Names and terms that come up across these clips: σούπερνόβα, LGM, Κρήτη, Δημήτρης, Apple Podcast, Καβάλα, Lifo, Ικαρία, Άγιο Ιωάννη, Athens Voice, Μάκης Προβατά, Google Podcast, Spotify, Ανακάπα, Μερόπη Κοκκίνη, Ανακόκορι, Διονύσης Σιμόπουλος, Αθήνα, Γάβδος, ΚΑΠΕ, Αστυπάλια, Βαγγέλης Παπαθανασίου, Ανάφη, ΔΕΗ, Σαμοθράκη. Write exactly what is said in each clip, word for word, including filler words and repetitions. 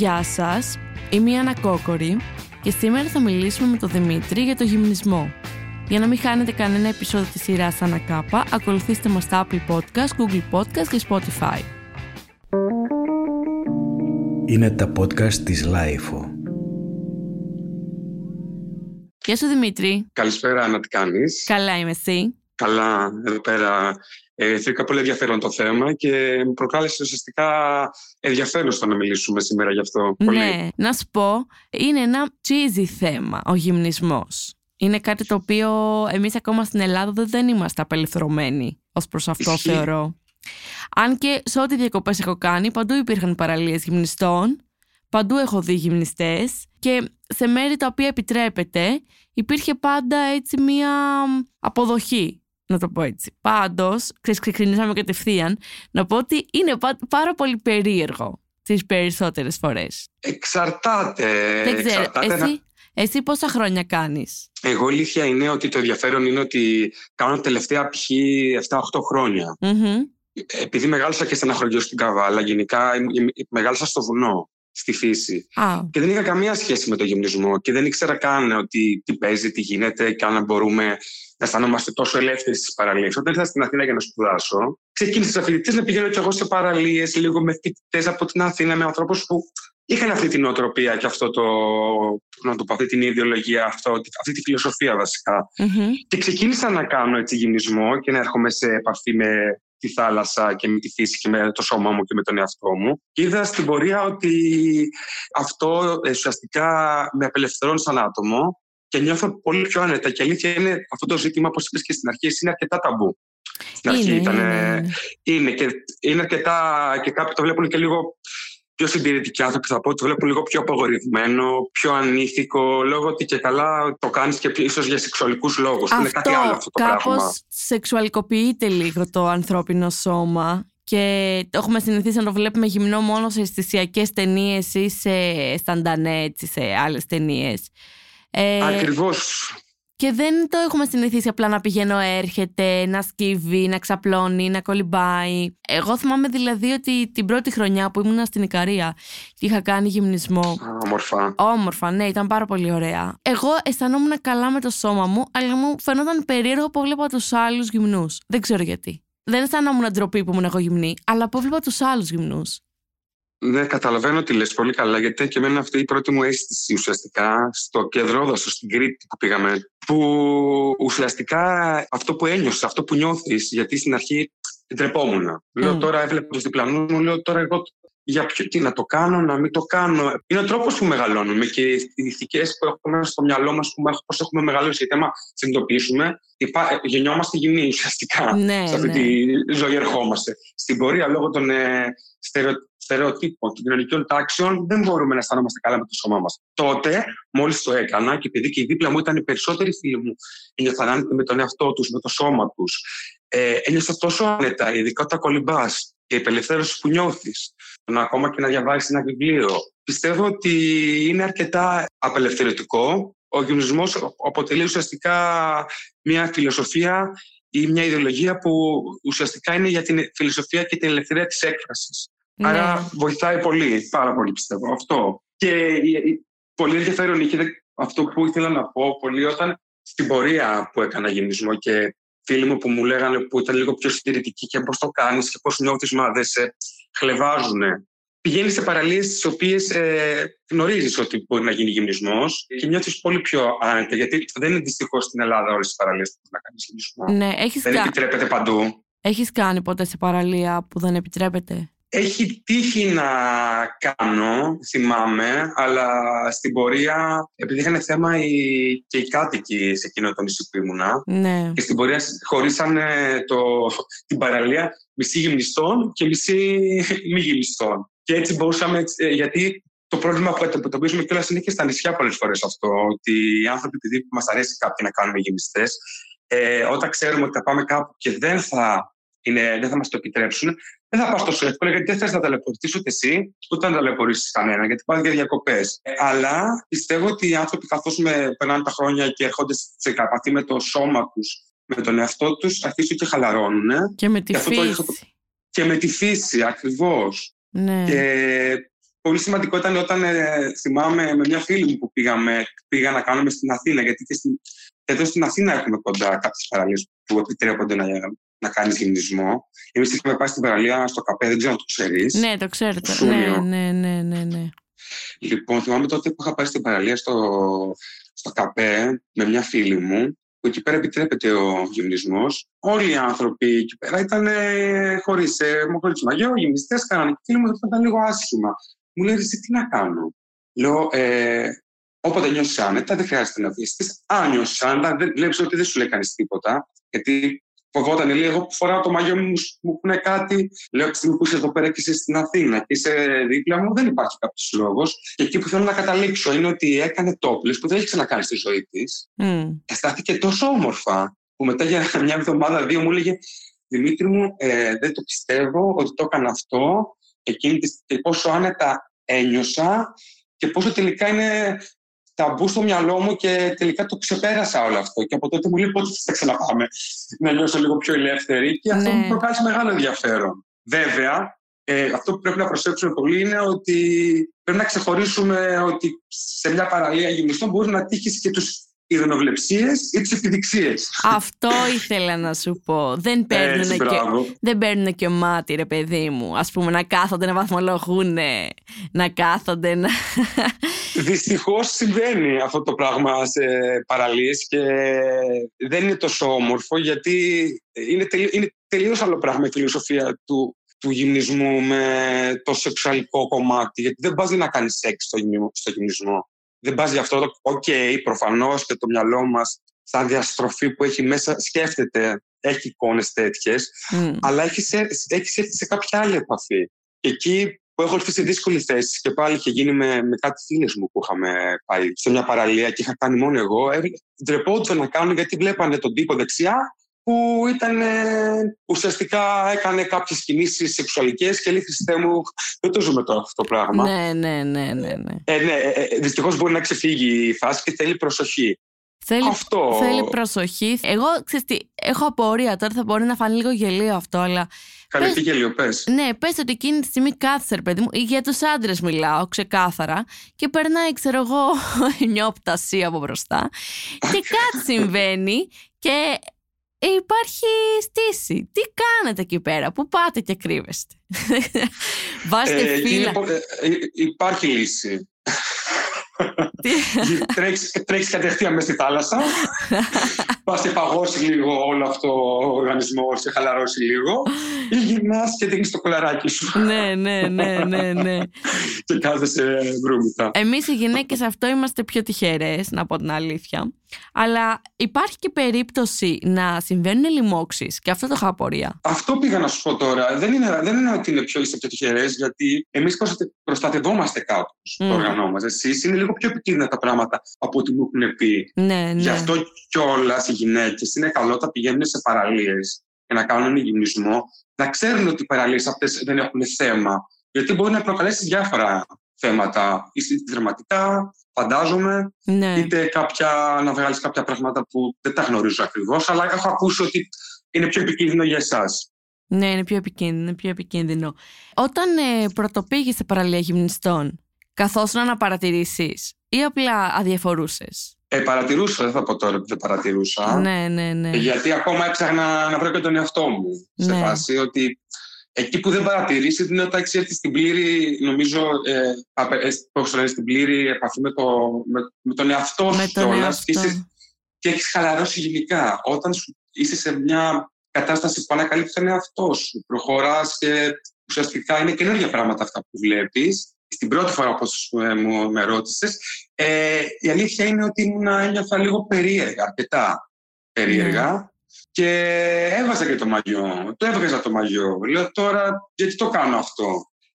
Γεια σας, είμαι η Ανακόκορι και σήμερα θα μιλήσουμε με τον Δημήτρη για το γυμνισμό. Για να μην χάνετε κανένα επεισόδιο της σειράς Ανακάπα, ακολουθήστε μας στα Apple Podcast, Google Podcast και Spotify. Είναι τα podcast της Lifo. Γεια σου Δημήτρη. Καλησπέρα, να τι κάνεις? Καλά είμαι, εσύ? Καλά, εδώ πέρα. Ε, Θεωρήκα πολύ ενδιαφέρον το θέμα και μου προκάλεσε ουσιαστικά ενδιαφέρον στο να μιλήσουμε σήμερα γι' αυτό. Ναι, πολύ. Να σου πω, είναι ένα cheesy θέμα ο γυμνισμός. Είναι κάτι το οποίο εμείς ακόμα στην Ελλάδα δεν είμαστε απελευθερωμένοι ως προς αυτό, Ισχύ. θεωρώ. Αν και σε ό,τι διακοπές έχω κάνει, παντού υπήρχαν παραλίες γυμνιστών, παντού έχω δει γυμνιστές και σε μέρη τα οποία επιτρέπεται υπήρχε πάντα έτσι μία αποδοχή. Να το πω έτσι. Πάντως, ξεκινήσαμε κατευθείαν να πω ότι είναι πάρα πολύ περίεργο τις περισσότερες φορές. Εξαρτάται. Δεν ξέρω. Εξαρτάται εσύ, να... εσύ πόσα χρόνια κάνεις? Εγώ, η αλήθεια είναι ότι το ενδιαφέρον είναι ότι κάνω τελευταία π.χ. εφτά οχτώ χρόνια. Mm-hmm. Επειδή μεγάλωσα και στεναχωριό στην Καβάλα, γενικά μεγάλωσα στο βουνό, στη φύση. Ah. Και δεν είχα καμία σχέση με το γυμνισμό και δεν ήξερα καν ότι τι παίζει, τι γίνεται και αν μπορούμε να αισθανόμαστε τόσο ελεύθεροι στις παραλίες. Όταν ήρθα στην Αθήνα για να σπουδάσω, ξεκίνησα σαν φοιτητής να πηγαίνω κι εγώ σε παραλίες, λίγο με φοιτητές από την Αθήνα, με ανθρώπους που είχαν αυτή την νοοτροπία και αυτό το, να το πω, αυτή την ιδεολογία, αυτό, αυτή τη φιλοσοφία βασικά. Mm-hmm. Και ξεκίνησα να κάνω έτσι γυμνισμό και να έρχομαι σε επαφή με τη θάλασσα και με τη φύση και με το σώμα μου και με τον εαυτό μου. Και είδα στην πορεία ότι αυτό ουσιαστικά με απελευθερώνει σαν άτομο. Και νιώθω πολύ πιο άνετα. Και η αλήθεια είναι αυτό το ζήτημα, όπως είπες και στην αρχή, είναι αρκετά ταμπού. Στην αρχή ήταν. Είναι, και είναι αρκετά. Και κάποιοι το βλέπουν και λίγο πιο συντηρητικοί άνθρωποι, θα πω. Το βλέπουν λίγο πιο απογορευμένο, πιο ανήθικο, λόγω ότι και καλά το κάνεις και ίσως για σεξουαλικούς λόγους. Είναι κάτι άλλο αυτό το πράγμα. Κάπως σεξουαλικοποιείται λίγο το ανθρώπινο σώμα. Και το έχουμε συνηθίσει να το βλέπουμε γυμνό μόνο σε αισθησιακές ταινίες ή σε σταντανέτ ή σε άλλες ταινίες. Ε, Ακριβώς. Και δεν το έχουμε συνηθίσει απλά να πηγαίνω έρχεται, να σκύβει, να ξαπλώνει, να κολυμπάει. Εγώ θυμάμαι δηλαδή ότι την πρώτη χρονιά που ήμουν στην Ικαρία και είχα κάνει γυμνισμό. Όμορφα. Όμορφα, ναι, ήταν πάρα πολύ ωραία. Εγώ αισθανόμουν καλά με το σώμα μου, αλλά μου φαινόταν περίεργο που βλέπα τους άλλους γυμνούς. Δεν ξέρω γιατί. Δεν αισθανόμουν ντροπή που ήμουν εγώ γυμνή, αλλά που βλέπα τους άλλους γυμνούς. Ναι, καταλαβαίνω τι λες πολύ καλά, γιατί και εμένα αυτή η πρώτη μου αίσθηση ουσιαστικά στο Κεδρόδασο, στην Κρήτη που πήγαμε, που ουσιαστικά αυτό που ένιωσες, αυτό που νιώθεις, γιατί στην αρχή ντρεπόμουν. Mm. Λέω τώρα, έβλεπα τους διπλανούς μου, λέω τώρα εγώ για ποιο, τι να το κάνω, να μην το κάνω. Είναι ο τρόπος που μεγαλώνουμε και οι ηθικές που έχουμε στο μυαλό μας, πώς έχουμε μεγαλώσει. Γιατί άμα συνειδητοποιήσουμε, γεννιόμαστε γυμνοί ουσιαστικά. Ναι, σε αυτή ναι. τη ζωή ερχόμαστε. Στην πορεία, λόγω των ε, στερεοτύπων. Στερεοτύπων των κοινωνικών τάξεων, δεν μπορούμε να αισθανόμαστε καλά με το σώμα μας. Τότε, μόλις το έκανα και επειδή και η δίπλα μου ήταν οι περισσότεροι φίλοι μου, ένιωθαν άνετα με τον εαυτό τους, με το σώμα τους. Ε, ένιωσα τόσο άνετα, ειδικά όταν κολυμπάς και η απελευθέρωση που νιώθεις, ακόμα και να διαβάζεις ένα βιβλίο. Πιστεύω ότι είναι αρκετά απελευθερωτικό. Ο γυμνισμός αποτελεί ουσιαστικά μια φιλοσοφία ή μια ιδεολογία που ουσιαστικά είναι για την φιλοσοφία και την ελευθερία της έκφρασης. Ναι. Άρα βοηθάει πολύ, πάρα πολύ πιστεύω αυτό. Και πολύ ενδιαφέρον είχε αυτό που ήθελα να πω πολύ όταν στην πορεία που έκανα γυμνισμό και φίλοι μου που μου λέγανε που ήταν λίγο πιο συντηρητικοί και πώς το κάνεις και πώς νιώθεις, μα δεν σε χλεβάζουνε. Πηγαίνεις σε παραλίες τις οποίες ε, γνωρίζεις ότι μπορεί να γίνει γυμνισμός και νιώθεις πολύ πιο άνετα, γιατί δεν είναι δυστυχώς στην Ελλάδα όλες τις παραλίες που να κάνεις γυμνισμό. Ναι, έχεις δεν κα... επιτρέπεται παντού. Έχεις κάνει ποτέ σε παραλία που δεν επιτρέπεται? Έχει τύχει να κάνω, θυμάμαι, αλλά στην πορεία, επειδή είχαν θέμα οι, και οι κάτοικοι σε εκείνο το νησί που ήμουνα, ναι. και στην πορεία χωρίσανε το, την παραλία μισή γυμνιστών και μισή μη γυμνιστών. Και έτσι μπορούσαμε, γιατί το πρόβλημα που αντιμετωπίζουμε κιόλας είναι και στα νησιά πολλές φορές αυτό, ότι οι άνθρωποι, επειδή μας αρέσει κάποιοι να κάνουμε γυμνιστές, ε, όταν ξέρουμε ότι θα πάμε κάπου και δεν θα, είναι, δεν θα μας το επιτρέψουν, δεν θα πας τόσο εύκολα, γιατί δεν θες να ταλαιπωρηθείς ούτε εσύ, ούτε να ταλαιπωρήσεις κανένα, γιατί πας για διακοπές. Αλλά πιστεύω ότι οι άνθρωποι, καθώς με περνάνε τα χρόνια και έρχονται σε επαφή με το σώμα τους, με τον εαυτό τους, αρχίζουν και χαλαρώνουν. Και με τη και φύση. Το... Και με τη φύση, ακριβώς. Ναι. Και πολύ σημαντικό ήταν όταν ε, θυμάμαι με μια φίλη μου που πήγαμε, πήγα να κάνουμε στην Αθήνα, γιατί και, στην, και εδώ στην Αθήνα έχουμε κοντά κάποιες παραλίες που επιτρέπονται να, να κάνεις γυμνισμό. Εμείς είχαμε πάει στην παραλία στο ΚΑΠΕ, δεν ξέρω αν το ξέρεις. Ναι, το ξέρετε. Ναι, ναι, ναι, ναι, ναι. Λοιπόν, θυμάμαι τότε που είχα πάει στην παραλία στο, στο ΚΑΠΕ με μια φίλη μου, που εκεί πέρα επιτρέπεται ο γυμνισμός. Όλοι οι άνθρωποι εκεί πέρα ήταν χωρίς μαγιό, γυμνιστές, κάνανε. Και μου ήταν λίγο άσχημα. Μου λέει, τι να κάνω. Λέω, ε, όποτε νιώσεις άνετα, δεν χρειάζεται να βιαστείς. Αν νιώσεις άνετα, βλέπεις ότι δεν σου λέει κανείς τίποτα. Γιατί φοβόταν, λέει, εγώ που φοράω το μαγιό μου, μου πούνε κάτι. Λέω, τη στιγμή που είσαι εδώ πέρα και είσαι στην Αθήνα και είσαι δίπλα μου, δεν υπάρχει κάποιος λόγος. Και εκεί που θέλω να καταλήξω είναι ότι έκανε τόπλες που δεν έχει ξανακάνει στη ζωή της. Mm. Αισθάνθηκε τόσο όμορφα, που μετά για μια εβδομάδα, δύο μου έλεγε, Δημήτρη μου, ε, δεν το πιστεύω ότι το έκανα αυτό. Εκείνη και πόσο άνετα ένιωσα και πόσο τελικά είναι ταμπού στο μυαλό μου και τελικά το ξεπέρασα όλο αυτό. Και από τότε μου λέει πότε θα ξαναπάμε να νιώσω λίγο πιο ελεύθερη και αυτό ναι. Μου προκάλεσε μεγάλο ενδιαφέρον. Βέβαια, ε, αυτό που πρέπει να προσέξουμε πολύ είναι ότι πρέπει να ξεχωρίσουμε ότι σε μια παραλία γυμνιστών μπορεί να τύχεις και τους ειρηνοβλεψίες ή τις επιδειξίες. Αυτό ήθελα να σου πω. Δεν παίρνουν, και, δεν παίρνουν και μάτι, ρε παιδί μου. Ας πούμε, να κάθονται να βαθμολογούν, να κάθονται να... Δυστυχώς συμβαίνει αυτό το πράγμα σε παραλίες και δεν είναι τόσο όμορφο, γιατί είναι, τελει, είναι τελείως άλλο πράγμα η φιλοσοφία του, του γυμνισμού με το σεξουαλικό κομμάτι. Γιατί δεν πας να κάνεις σεξ στο, στο γυμνισμό. Δεν πας γι' αυτό, οκ, okay, προφανώς και το μυαλό μας σαν διαστροφή που έχει μέσα σκέφτεται, έχει εικόνες τέτοιες, mm. αλλά έχεις έρθει σε κάποια άλλη επαφή. Εκεί που έχω έρθει σε δύσκολη θέση και πάλι είχε γίνει με, με κάτι φίλες μου που είχαμε πάει σε μια παραλία και είχα κάνει μόνο εγώ, ντρεπόντουσαν να κάνουν γιατί βλέπανε τον τύπο δεξιά που ήταν, ουσιαστικά έκανε κάποιες κινήσεις σεξουαλικές και λέει, Χριστέ μου, δεν το ζούμε τώρα αυτό το πράγμα. Ναι, ναι, ναι, ναι. ναι. Ε, ναι ε, δυστυχώς μπορεί να ξεφύγει η φάση και θέλει προσοχή. Θέλει, αυτό... θέλει προσοχή. Εγώ, ξέρεις τι, έχω απορία τώρα, θα μπορεί να φανεί λίγο γελίο αυτό, αλλά... Καλή τι γελίο, πες. Ναι, πες ότι εκείνη τη στιγμή κάθισε, ρε παιδί μου, για τους άντρες μιλάω ξεκάθαρα και περνάει, ξέρω εγώ, μια οπτασία από μπροστά και κάτι συμβαίνει και... Υπάρχει στήση. Τι κάνετε εκεί πέρα, πού πάτε και κρύβεστε? Βάστε φύλλα. Υπάρχει λύση. Τρέξεις κατευθείαν μέσα στη θάλασσα. Πας σε παγώσει λίγο όλο αυτό ο οργανισμό, σε χαλαρώσει λίγο. Ή γυρνάς και δίνεις το κολαράκι σου. Ναι, ναι, ναι, ναι. Και κάθεσαι βρούμητα. Εμείς οι γυναίκες αυτό είμαστε πιο τυχερές, να πω την αλήθεια. Αλλά υπάρχει και περίπτωση να συμβαίνουν λοιμώξεις και αυτό το είχα απορία. Αυτό πήγα να σου πω τώρα. Δεν είναι, δεν είναι ότι είναι πιο, πιο τυχερές, γιατί εμείς προστατευόμαστε κάπως mm. το οργανό μας. Εσείς είναι λίγο πιο επικίνδυνα τα πράγματα από ό,τι μου έχουν πει. Ναι, ναι. Γι' αυτό κιόλας οι γυναίκες είναι καλό όταν πηγαίνουν σε παραλίες και να κάνουν γυμνισμό, να ξέρουν ότι οι παραλίες αυτές δεν έχουν θέμα. Γιατί μπορεί να προκαλέσει διάφορα θέματα, είτε δραματικά, φαντάζομαι, ναι. είτε κάποια, να βγάλεις κάποια πράγματα που δεν τα γνωρίζω ακριβώς, αλλά έχω ακούσει ότι είναι πιο επικίνδυνο για εσάς. Ναι, είναι πιο επικίνδυνο. Είναι πιο επικίνδυνο. Όταν ε, πρωτοπήγες σε παραλία γυμνιστών, καθόσουν να παρατηρήσεις ή απλά αδιαφορούσες? Ε, παρατηρούσα, δεν θα πω τώρα που δεν παρατηρούσα. Ναι, ναι, ναι. Γιατί ακόμα έψαχνα να βρω και τον εαυτό μου σε ναι. φάση ότι... Εκεί που δεν παρατηρείς είναι όταν έρθει στην πλήρη, νομίζω, ε, στην πλήρη επαφή με, το, με, με τον εαυτό σου κιόλας και έχεις χαλαρώσει γενικά. Όταν σου, είσαι σε μια κατάσταση που ανακαλύπτει τον εαυτό σου, προχωράς και ουσιαστικά είναι καινούργια πράγματα αυτά που βλέπεις. Στην πρώτη φορά όπως ε, μου με ρώτησες, ε, η αλήθεια είναι ότι ήμουν ένιωθα λίγο περίεργα, αρκετά περίεργα. Mm. Και έβαζα και το μαγιό, το έβγαζα το μαγιό. Λέω τώρα γιατί το κάνω αυτό.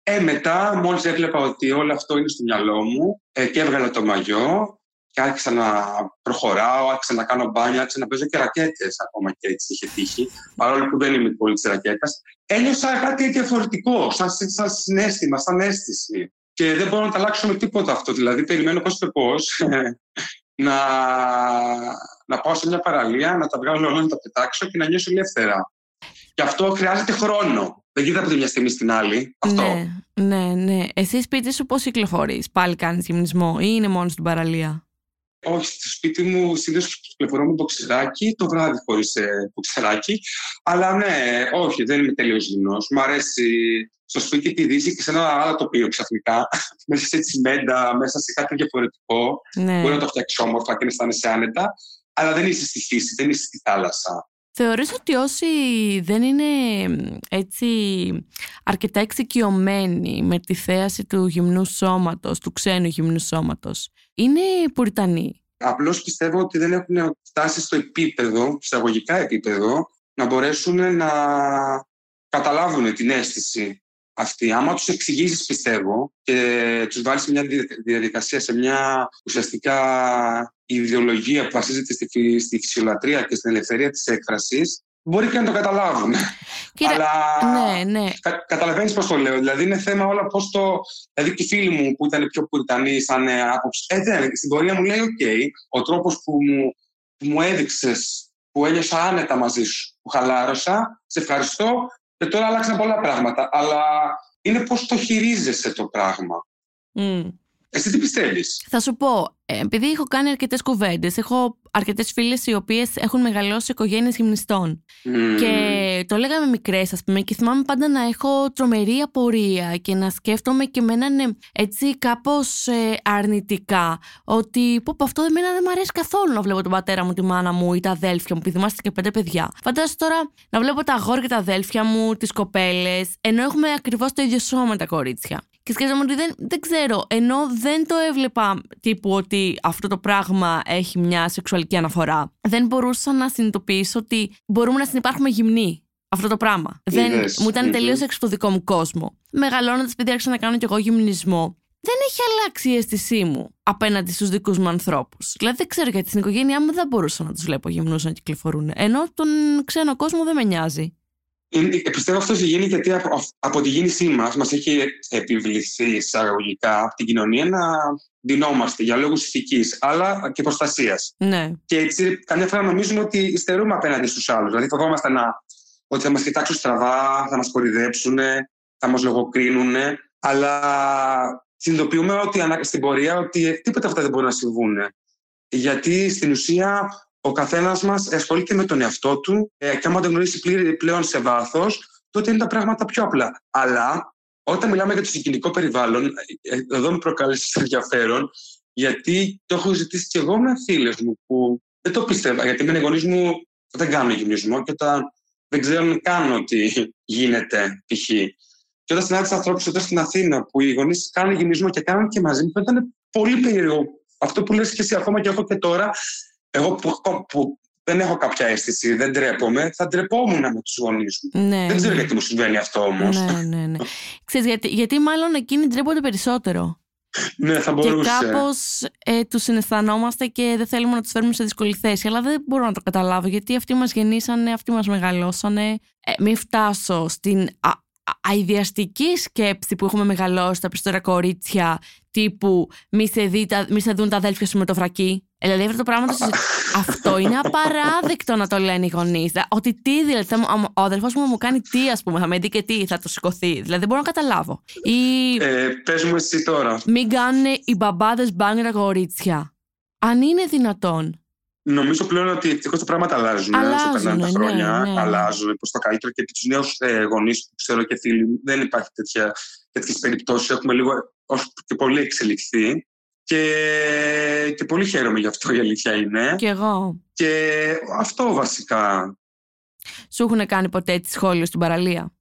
Ε, μετά μόλις έβλεπα ότι όλο αυτό είναι στο μυαλό μου ε, και έβγαλα το μαγιό και άρχισα να προχωράω, άρχισα να κάνω μπάνια, άρχισα να παίζω και ρακέτες ακόμα και έτσι είχε τύχει, παρόλο που δεν είμαι πολύ της ρακέτας. Ένιωσα κάτι διαφορετικό, σαν, σαν συναίσθημα, σαν αίσθηση. Και δεν μπορώ να τα αλλάξω με τίποτα αυτό, δηλαδή περιμένω πώς το πώς. Να, να πάω σε μια παραλία, να τα βγάλω όλα, να τα πετάξω και να νιώσω ελεύθερα. Και αυτό χρειάζεται χρόνο. Δεν γίνεται από τη μια στιγμή στην άλλη. Αυτό. Ναι, ναι, ναι. Εσύ σπίτι σου πώς κυκλοφορείς? Πάλι κάνεις γυμνισμό ή είναι μόνο στην παραλία? Όχι, στο σπίτι μου συνήθως κυκλοφορώ με το ξεράκι, το βράδυ χωρίς ε, το ξεράκι. Αλλά ναι, όχι, δεν είμαι τελείως γυμνός. Μου αρέσει στο σπίτι τη δύση και σε ένα άλλο τοπίο ξαφνικά, μέσα σε τσιμέντα, μέσα σε κάτι διαφορετικό. Ναι. Μπορεί να το φτιάξει όμορφα και να αισθάνεσαι άνετα, αλλά δεν είσαι στη φύση, δεν είσαι στη θάλασσα. Θεωρείς ότι όσοι δεν είναι έτσι αρκετά εξοικειωμένοι με τη θέαση του γυμνού σώματος, του ξένου γυμνού σώματος, είναι πουριτανοί? Απλώς πιστεύω ότι δεν έχουν φτάσει στο επίπεδο, εισαγωγικά επίπεδο, να μπορέσουν να καταλάβουν την αίσθηση αυτή. Άμα τους εξηγήσεις, πιστεύω, και τους βάλεις σε μια διαδικασία, σε μια ουσιαστικά ιδεολογία που βασίζεται στη, στη φυσιολατρία και στην ελευθερία της έκφρασης, μπορεί και να το καταλάβουν. Κύριε, αλλά ναι, ναι. Κα, καταλαβαίνεις πώς το λέω. Δηλαδή είναι θέμα όλα πώς το... Δηλαδή και οι φίλοι μου που ήταν πιο πουριτανοί σαν άποψη, ε, δεν, στην πορεία μου λέει, οκ, okay, ο τρόπος που μου, που μου έδειξες, που ένιωσα άνετα μαζί σου, που χαλάρωσα, σε ευχαριστώ. Και τώρα αλλάξαν πολλά πράγματα, αλλά είναι πώς το χειρίζεσαι το πράγμα. Mm. Εσύ τι πιστεύεις? Θα σου πω, επειδή έχω κάνει αρκετές κουβέντες, έχω αρκετές φίλες οι οποίες έχουν μεγαλώσει οικογένειες γυμνιστών. Mm. Και το λέγαμε μικρές, ας πούμε, και θυμάμαι πάντα να έχω τρομερή απορία και να σκέφτομαι και μένανε έτσι κάπως αρνητικά. Ότι πω, πω αυτό εμένα δεν μου αρέσει καθόλου να βλέπω τον πατέρα μου, τη μάνα μου ή τα αδέλφια μου, επειδή είμαστε και πέντε παιδιά. Φαντάζομαι τώρα να βλέπω τα αγόρια και τα αδέλφια μου, τις κοπέλες, ενώ έχουμε ακριβώς το ίδιο σώμα τα κορίτσια. Και σκέφτομαι ότι δεν, δεν ξέρω, ενώ δεν το έβλεπα τύπου ότι αυτό το πράγμα έχει μια σεξουαλική αναφορά, δεν μπορούσα να συνειδητοποιήσω ότι μπορούμε να συνυπάρχουμε γυμνοί. Αυτό το πράγμα. Δεν, μου ήταν mm-hmm. τελείως έξω από το δικό μου κόσμο. Μεγαλώνοντας, επειδή άρχισα να κάνω κι εγώ γυμνισμό, δεν έχει αλλάξει η αίσθησή μου απέναντι στους δικούς μου ανθρώπους. Δηλαδή δεν ξέρω γιατί στην οικογένειά μου δεν μπορούσα να τους βλέπω γυμνούς να κυκλοφορούν. Ενώ τον ξένο κόσμο δεν με νοιάζει. Πιστεύω αυτό γίνει γιατί από, από τη γέννησή μας μας έχει επιβληθεί εισαγωγικά από την κοινωνία να ντυνόμαστε για λόγους ηθικής αλλά και προστασίας. Ναι. Και έτσι καμιά φορά νομίζουν ότι υστερούμε απέναντι στους άλλους. Δηλαδή φοβόμαστε να, ότι θα μας κοιτάξουν στραβά, θα μας κορυδέψουν, θα μας λογοκρίνουν. Αλλά συνειδητοποιούμε ότι στην πορεία ότι τίποτα αυτά δεν μπορούν να συμβούν. Γιατί στην ουσία ο καθένας μας ασχολείται με τον εαυτό του ε, και άμα τον γνωρίσει πλέον σε βάθος, τότε είναι τα πράγματα πιο απλά. Αλλά όταν μιλάμε για το συγγενικό περιβάλλον, εδώ με προκάλεσε ενδιαφέρον, γιατί το έχω ζητήσει και εγώ με φίλες μου που δεν το πίστευα. Γιατί με οι γονείς μου δεν κάνουν γυμνισμό και όταν δεν ξέρουν καν ότι γίνεται π.χ. Και όταν συνάντησα ανθρώπους εδώ στην Αθήνα που οι γονείς κάνουν γυμνισμό και κάνουν και μαζί μου, ήταν πολύ περίεργο. Αυτό που λες και εσύ ακόμα και έχω και τώρα. Εγώ που, που δεν έχω κάποια αίσθηση, δεν ντρέπομαι, θα ντρεπόμουν με τους γονείς μου. Ναι, δεν ξέρω ναι. γιατί μου συμβαίνει αυτό όμως. Ναι, ναι, ναι. Ξέρεις, γιατί, γιατί μάλλον εκείνοι ντρέπονται περισσότερο. Ναι, θα μπορούσε. Και κάπως ε, τους συναισθανόμαστε και δεν θέλουμε να τους φέρουμε σε δύσκολη θέση. Αλλά δεν μπορώ να το καταλάβω, γιατί αυτοί μας γεννήσανε, αυτοί μας μεγαλώσανε. Ε, μην φτάσω στην α, αηδιαστική σκέψη που έχουμε μεγαλώσει τα περισσότερα κορίτσια, τύπου μη σε, δει, τα, μη σε δουν τα αδέλφια σου με το φρακί. Δηλαδή αυτό το πράγμα το συζητάω. Αυτό είναι απαράδεκτο να το λένε οι γονείς. Ότι τι, δηλαδή, θα, ο αδελφός μου μου κάνει τι, ας πούμε, θα με δει και τι, θα το σηκωθεί. Δηλαδή δεν μπορώ να καταλάβω. Ή... Ε, πες μου εσύ τώρα. Μην κάνουν οι μπαμπάδες μπάνγκ τα κορίτσια. Αν είναι δυνατόν. Νομίζω πλέον ότι ευτυχώς τα πράγματα αλλάζουν. Όσο περνάνε τα χρόνια, ναι, ναι. αλλάζουν προς το καλύτερο και τους νέους ε, γονείς που ξέρω και φίλοι μου. Δεν υπάρχει τέτοιες περιπτώσεις. Έχουμε λίγο ως και πολύ εξελιχθεί. Και, και πολύ χαίρομαι γι' αυτό, η αλήθεια είναι. Και εγώ. Και αυτό βασικά. Σου έχουν κάνει ποτέ έτσι σχόλιο στην παραλία?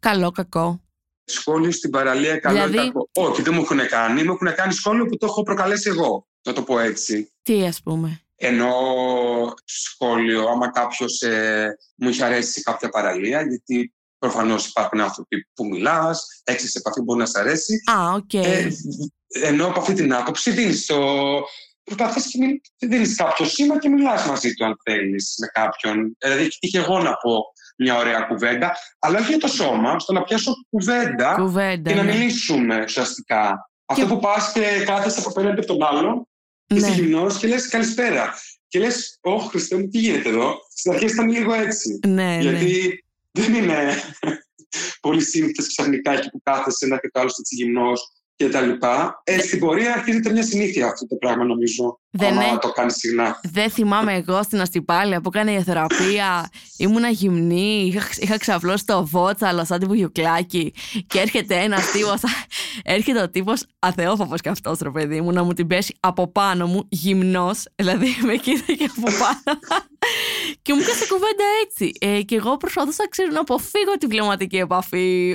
Καλό, κακό. Σχόλιο στην παραλία, καλό, δηλαδή... κακό. Όχι, δεν μου έχουν κάνει. Μου έχουν κάνει σχόλιο που το έχω προκαλέσει εγώ. Να το πω έτσι. Τι ας πούμε? Ενώ σχόλιο, άμα κάποιος ε, μου είχε αρέσει κάποια παραλία, γιατί προφανώς υπάρχουν άνθρωποι που μιλάς, έχεις επαφή που μπορεί να σ' αρέσει. Α, οκ. Okay. Ε, Ενώ από αυτή την άποψη δίνεις το... δίνεις κάποιο σήμα και μιλάς μαζί του αν θέλεις με κάποιον. Δηλαδή είχε εγώ να πω μια ωραία κουβέντα, αλλά όχι για το σώμα, στο να πιάσω κουβέντα, κουβέντα και ναι. να μιλήσουμε ουσιαστικά. Και... Αυτό που πας και κάθεσαι από πέραν από τον άλλον, ναι. είσαι γυμνός και λες καλησπέρα. Και λες, ω Χριστέ μου, τι γίνεται εδώ? Στην αρχή ήταν λίγο έτσι. Ναι, γιατί ναι. δεν είναι... πολύ σύνθετες ξαφνικά εκεί που κάθεσαι ένα και το άλλο έτσι γυμνός κτλ. Ε, στην πορεία αρχίζεται μια συνήθεια αυτό το πράγμα, νομίζω. Δεν άμα ναι. το κάνει συχνά. Δεν θυμάμαι εγώ στην Αστυπάλια που έκανα ιαθεραπεία. Ήμουνα γυμνή, είχα, είχα ξαπλώσει το βότσαλο σαν την πουγιουκλάκι. Και έρχεται ένας τύπος, έρχεται ο τύπος αθεόφοβος κι αυτός, ρε παιδί μου, να μου την πέσει από πάνω μου, γυμνός. Δηλαδή με κοίταγε από πάνω. Και μου έκανε κουβέντα έτσι. Ε, και εγώ προσπαθούσα, ξέρω, να αποφύγω την πνευματική επαφή.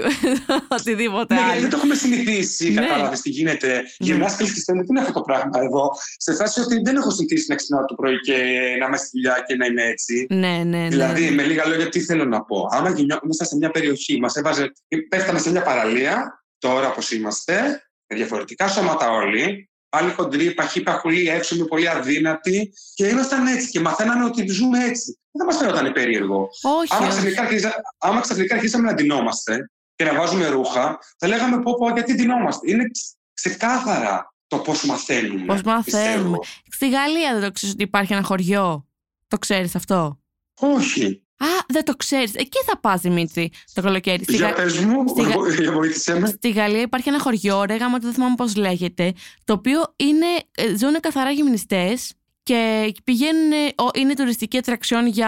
Οτιδήποτε άλλο. Ναι, δεν το έχουμε συνηθίσει. Κατάλαβε τι γίνεται. Γυμνά και λε, τι είναι αυτό το πράγμα εδώ. Σε φάση ότι δεν έχω συνηθίσει να ξυπνάω το πρωί και να είμαι στη δουλειά και να είμαι έτσι. Ναι, ναι, ναι. Δηλαδή, με λίγα λόγια, τι θέλω να πω. Άμα γυμνιόμουν μέσα σε μια περιοχή, μα έβαζε. Πέφταμε σε μια παραλία, τώρα όπως είμαστε, με διαφορετικά σώματα όλοι. Άλλοι χοντροί, παχοί, παχουλοί, έξω, πολύ αδύνατοι. Και ήμασταν έτσι και μαθαίναμε ότι ζούμε έτσι. Δεν θα μα φαίνονταν περίεργο. Όχι. Άμα ξαφνικά αρχίσαμε να ντυνόμαστε και να βάζουμε ρούχα, θα λέγαμε πω, πω γιατί ντυνόμαστε. Είναι ξεκάθαρα το πώς μαθαίνουμε. Πώς μαθαίνουμε. Στη Γαλλία δεν το ξέρεις ότι υπάρχει ένα χωριό. Το ξέρεις αυτό? Όχι. Α, δεν το ξέρεις. Εκεί θα πας, Δημήτρη, το καλοκαίρι. Στη για πες μου, στη Γα... βοήθησέ με. Στη Γαλλία υπάρχει ένα χωριό, ρε γάμα, δεν θυμάμαι πώς λέγεται, το οποίο είναι, ζουν καθαρά γυμνιστές και πηγαίνουν, είναι τουριστική ατραξιόν για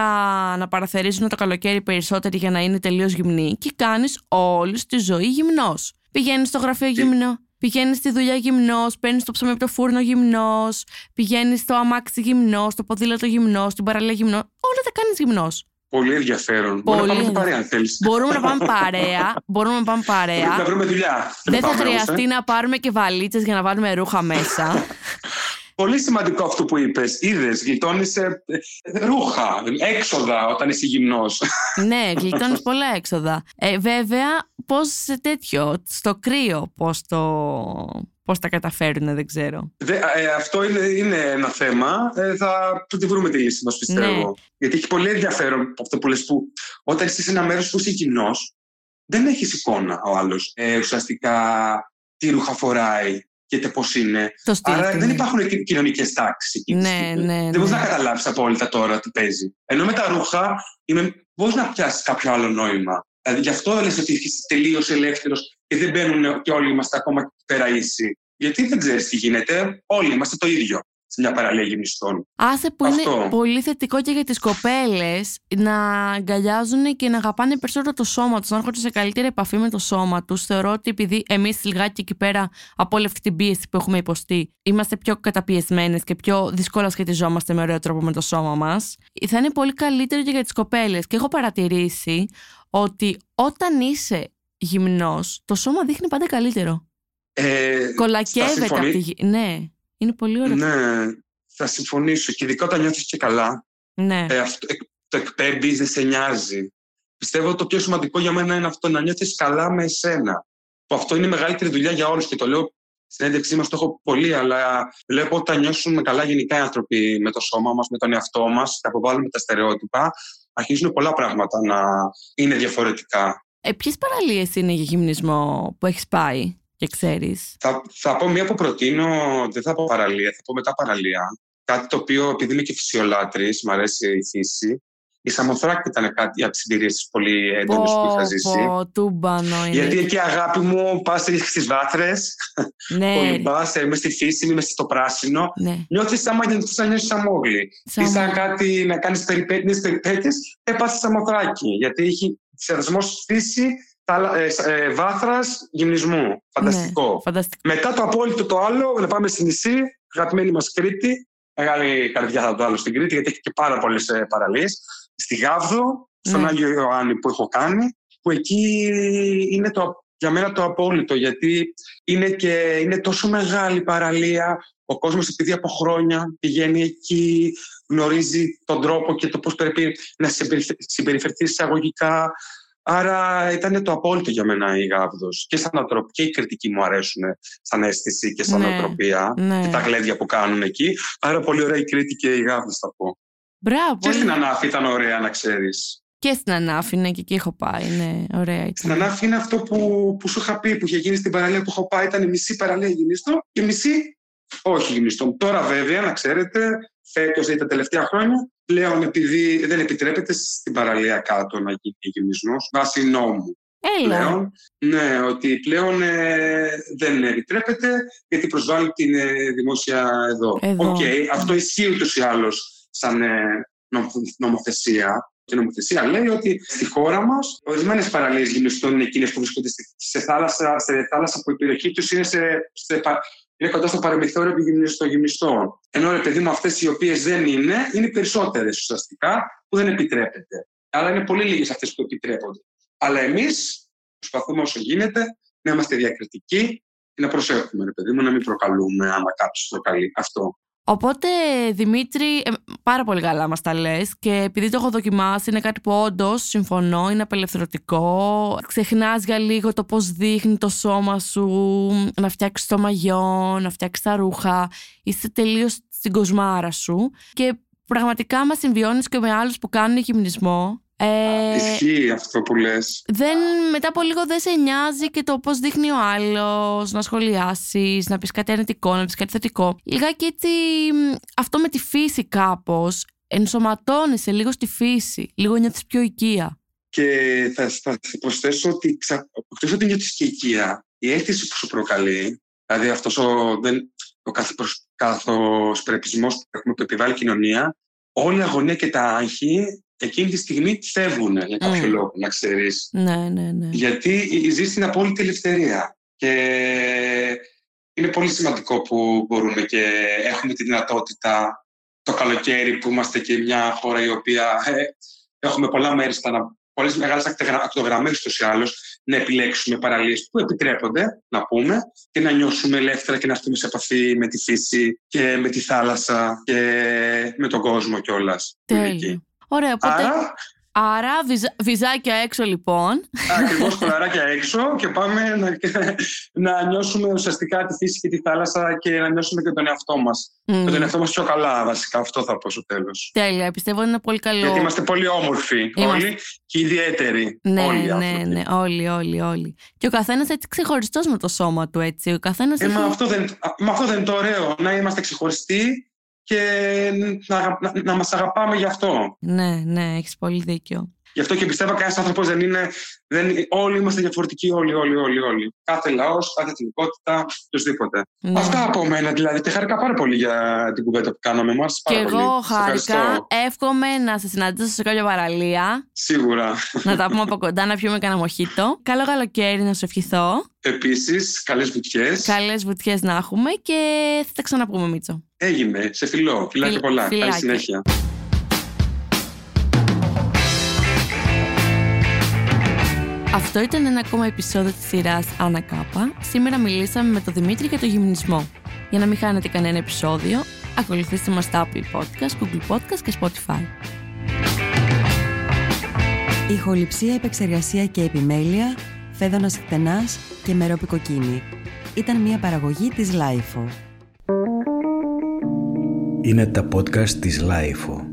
να παραθερίζουν το καλοκαίρι περισσότεροι για να είναι τελείως γυμνοί. Και κάνεις όλη τη ζωή γυμνός. Πηγαίνεις στο γραφείο γυμνό. Πηγαίνεις στη δουλειά γυμνός, παίρνεις το ψωμί από το φούρνο γυμνός, πηγαίνεις στο αμάξι γυμνός, στο ποδήλατο γυμνός, στην παραλία γυμνός. Όλα τα κάνεις γυμνός. Πολύ ενδιαφέρον. Μπορούμε να πάμε παρέα, αν θέλεις. Μπορούμε να πάμε παρέα. Μπορούμε να πάμε παρέα. Να βρούμε δουλειά. Δεν θα χρειαστεί να πάρουμε και βαλίτσες για να βάλουμε ρούχα μέσα. Πολύ σημαντικό αυτό που είπες. Είδες, γλιτώνεις ε, ρούχα, έξοδα όταν είσαι γυμνός. Ναι, γλιτώνεις πολλά έξοδα. Ε, βέβαια, πώς σε τέτοιο, στο κρύο, πώς το... Πώς τα καταφέρουνε, δεν ξέρω. Δε, ε, αυτό είναι, είναι ένα θέμα. Ε, θα τη βρούμε τη λύση μας, πιστεύω. Ναι. Γιατί έχει πολύ ενδιαφέρον αυτό που λες, που όταν είσαι σε ένα μέρος που είσαι γυμνός, δεν έχεις εικόνα ο άλλος. Ε, ουσιαστικά, τι ρούχα φοράει και τε πώς είναι. Άρα ναι. δεν υπάρχουν κοινωνικές τάξεις. Ναι, ναι, ναι. Δεν μπορείς να καταλάβεις απόλυτα τώρα τι παίζει. Ενώ με τα ρούχα μπορείς να πιάσεις κάποιο άλλο νόημα. Δηλαδή, γι' αυτό λες ότι είσαι τελείως ελεύθερος και δεν μπαίνουν και όλοι είμαστε ακόμα πέρα ίσοι. Γιατί δεν ξέρεις τι γίνεται. Όλοι είμαστε το ίδιο σε μια παραλία γυμνιστών. Άσε που αυτό είναι πολύ θετικό και για τις κοπέλες να αγκαλιάζουν και να αγαπάνε περισσότερο το σώμα τους, να έρχονται σε καλύτερη επαφή με το σώμα τους. Θεωρώ ότι επειδή εμείς λιγάκι εκεί πέρα από όλη αυτή την πίεση που έχουμε υποστεί, είμαστε πιο καταπιεσμένες και πιο δύσκολα σχετιζόμαστε με ωραίο τρόπο με το σώμα μας, θα είναι πολύ καλύτερο και για τις κοπέλες. Και έχω παρατηρήσει ότι όταν είσαι γυμνός, το σώμα δείχνει πάντα καλύτερο. Ε, Κολακεύεται από τη γη. Ναι, είναι πολύ ωραίο. Ναι, θα συμφωνήσω. Και ειδικά όταν νιώθεις και καλά. Ναι. Ε, αυτό, το εκπέμπεις, δεν σε νοιάζει. Πιστεύω ότι το πιο σημαντικό για μένα είναι αυτό, να νιώθεις καλά με εσένα. Που αυτό είναι η μεγαλύτερη δουλειά για όλους. Και το λέω στην έντευξή μας, το έχω πολύ, αλλά βλέπω όταν νιώσουν καλά γενικά οι άνθρωποι με το σώμα μας, με τον εαυτό μας, θα αποβάλουμε τα στερεότυπα. Αρχίζουν πολλά πράγματα να είναι διαφορετικά. Ε, ποιες παραλίες είναι για γυμνισμό που έχεις πάει και ξέρεις? Θα, θα πω μία που προτείνω, δεν θα πω παραλία, θα πω μετά παραλία. Κάτι το οποίο, επειδή είμαι και φυσιολάτρης, μου αρέσει η φύση. Η Σαμοθράκη ήταν κάτι από τις συντηρήσεις πολύ έντονες που είχα ζήσει. Πω, τούμπανο είναι. Γιατί εκεί, αγάπη μου, πας στις βάθρες, ναι. κολυμπάς, είμαι στη φύση, είμαι στο πράσινο. Ναι. Νιώθεις άμα νιώθεις σαν μόγλη. Ή σαν κάτι να κάνεις περιπέτειες, περιπέτειες, ε, πας στη Σαμοθράκη. Γιατί έχει συνδυασμός φύση, ε, ε, βάθρας, γυμνισμού. Φανταστικό. Ναι, φανταστικό. Μετά το απόλυτο το άλλο, να πάμε στη νησί, αγαπημένη μας Κρήτη. Μεγάλη καρδιά θα το άλλο στην Κρήτη, γιατί έχει και πάρα πολλές παραλίες. Στη Γάβδο, στον ναι. Άγιο Ιωάννη που έχω κάνει, που εκεί είναι το, για μένα το απόλυτο, γιατί είναι, και, είναι τόσο μεγάλη παραλία, ο κόσμος επειδή από χρόνια πηγαίνει εκεί, γνωρίζει τον τρόπο και το πώς πρέπει να συμπεριφερθεί εισαγωγικά. Άρα ήταν το απόλυτο για μένα η Γάβδος. Και, και οι κριτικοί μου αρέσουν σαν αίσθηση και σαν ναι. νοοτροπία ναι. και τα γλέδια που κάνουν εκεί. Άρα πολύ ωραία η Κρήτη και η Γάβδος θα πω. Μπράβο, και στην Ανάφη ήταν ωραία, να ξέρεις. Και στην Ανάφη, ναι, και εκεί έχω πάει. Ναι, ωραία ήταν. Στην Ανάφη είναι αυτό που, που σου είχα πει, που είχε γίνει στην παραλία που έχω πάει. Ήταν η μισή παραλία γυμνιστό και μισή όχι γυμνιστό. Τώρα, βέβαια, να ξέρετε, φέτος ή δηλαδή, τα τελευταία χρόνια, πλέον επειδή δεν επιτρέπεται στην παραλία κάτω να γίνει γυμνισμός βάσει νόμου. Έλα. Πλέον, ναι, ότι πλέον ε, δεν επιτρέπεται γιατί προσβάλλει την ε, δημόσια εδώ. Οκ, okay, αυτό ισχύει ούτως ή άλλως σαν ε, νομοθεσία. Η νομοθεσία λέει ότι στη χώρα μας ορισμένες παραλίες γυμνιστών είναι εκείνες που βρίσκονται σε θάλασσα, σε θάλασσα που η περιοχή τους είναι, σε, σε, είναι κοντά στο παραμυθόριο των γυμνιστών. Ενώ ρε παιδί μου, αυτές οι οποίες δεν είναι, είναι περισσότερες ουσιαστικά που δεν επιτρέπεται. Αλλά είναι πολύ λίγες αυτές που επιτρέπονται. Αλλά εμείς προσπαθούμε όσο γίνεται να είμαστε διακριτικοί και να προσέχουμε, ρε παιδί μου, να μην προκαλούμε άμα κάποιος προκαλεί αυτό. Οπότε, Δημήτρη, πάρα πολύ καλά μας τα λες και επειδή το έχω δοκιμάσει, είναι κάτι που όντως συμφωνώ, είναι απελευθερωτικό. Ξεχνάς για λίγο το πώς δείχνει το σώμα σου, να φτιάξεις το μαγιό, να φτιάξεις τα ρούχα. Είσαι τελείως στην κοσμάρα σου και πραγματικά μας συμβιώνεις και με άλλους που κάνουν γυμνισμό. Ε, Ισχύει αυτό που λες. Δεν, μετά από λίγο δεν σε νοιάζει και το πώς δείχνει ο άλλος, να σχολιάσεις, να πεις κάτι αρνητικό, να πεις κάτι θετικό. Λιγάκι έτσι αυτό με τη φύση κάπως. Ενσωματώνεσαι λίγο στη φύση, λίγο νιώθεις πιο οικία. Και θα, θα προσθέσω ότι εκτός ότι νιώθεις και οικία, η αίσθηση που σου προκαλεί, δηλαδή αυτός ο, δεν, ο καθοσπρεπισμός που έχουμε που επιβάλλει κοινωνία, όλη η αγωνία και τα άγχη. Εκείνη τη στιγμή φεύγουν για κάποιο mm. λόγο, να ξέρεις. Ναι, ναι, ναι. Γιατί ζεις στην απόλυτη ελευθερία. Και είναι πολύ σημαντικό που μπορούμε και έχουμε τη δυνατότητα το καλοκαίρι που είμαστε και μια χώρα η οποία ε, έχουμε πολλά μέρη, πολλές μεγάλες ακτογραμμές τους ή άλλως, να επιλέξουμε παραλίες που επιτρέπονται, να πούμε, και να νιώσουμε ελεύθερα και να έρθουμε σε επαφή με τη φύση και με τη θάλασσα και με τον κόσμο κιόλας. Τέλειο. Ωραία, οπότε... Άρα, Άρα βυζα... βυζάκια έξω λοιπόν. Ακριβώς, κολαράκια έξω και πάμε να... να νιώσουμε ουσιαστικά τη φύση και τη θάλασσα και να νιώσουμε και τον εαυτό μας. Mm. Και τον εαυτό μας πιο καλά βασικά, αυτό θα πω στο τέλος. Τέλεια, πιστεύω είναι πολύ καλό. Γιατί είμαστε πολύ όμορφοι είμαστε... όλοι και ιδιαίτεροι. Ναι, όλοι, ναι, ναι, όλοι, όλοι, όλοι. Και ο καθένας έτσι ξεχωριστός με το σώμα του έτσι. Ο καθένας ε, έχει... μα, αυτό δεν... μα αυτό δεν είναι το ωραίο, να είμαστε ξεχωριστοί και να, να, να μας αγαπάμε γι' αυτό. Ναι, ναι, έχεις πολύ δίκιο. Γι' αυτό και πιστεύω κανένας άνθρωπος δεν είναι, δεν, όλοι είμαστε διαφορετικοί, όλοι, όλοι, όλοι, όλοι. Κάθε λαός, κάθε εθνικότητα, οτιδήποτε. Ναι. Αυτά από μένα δηλαδή. Τε χάρηκα πάρα πολύ για την κουβέντα που κάναμε μας. Και πάρα εγώ χάρηκα. Εύχομαι να σε συναντήσω σε κάποια παραλία. Σίγουρα. Να τα πούμε από κοντά, να πιούμε κανένα μοχίτο. Καλό καλοκαίρι να σου ευχηθώ. Επίσης, καλές βουτιές. Καλές βουτιές να έχουμε και θα τα ξαναπούμε, Μίτσο. Έγινε. Σε φιλώ. Φιλάκια πολλά. Φιλάκια. Καλή συνέχεια. Αυτό ήταν ένα ακόμα επεισόδιο της σειράς Ανακάπα. Σήμερα μιλήσαμε με τον Δημήτρη για το γυμνισμό. Για να μην χάνετε κανένα επεισόδιο, ακολουθήστε μας στα Apple Podcast, Google Podcast και Spotify. Ηχοληψία, επεξεργασία και επιμέλεια, Φαίδων Θεσνάς και Μερόπη Κοκκίνη. Ήταν μια παραγωγή της Lifo. Είναι τα podcast της Lifo.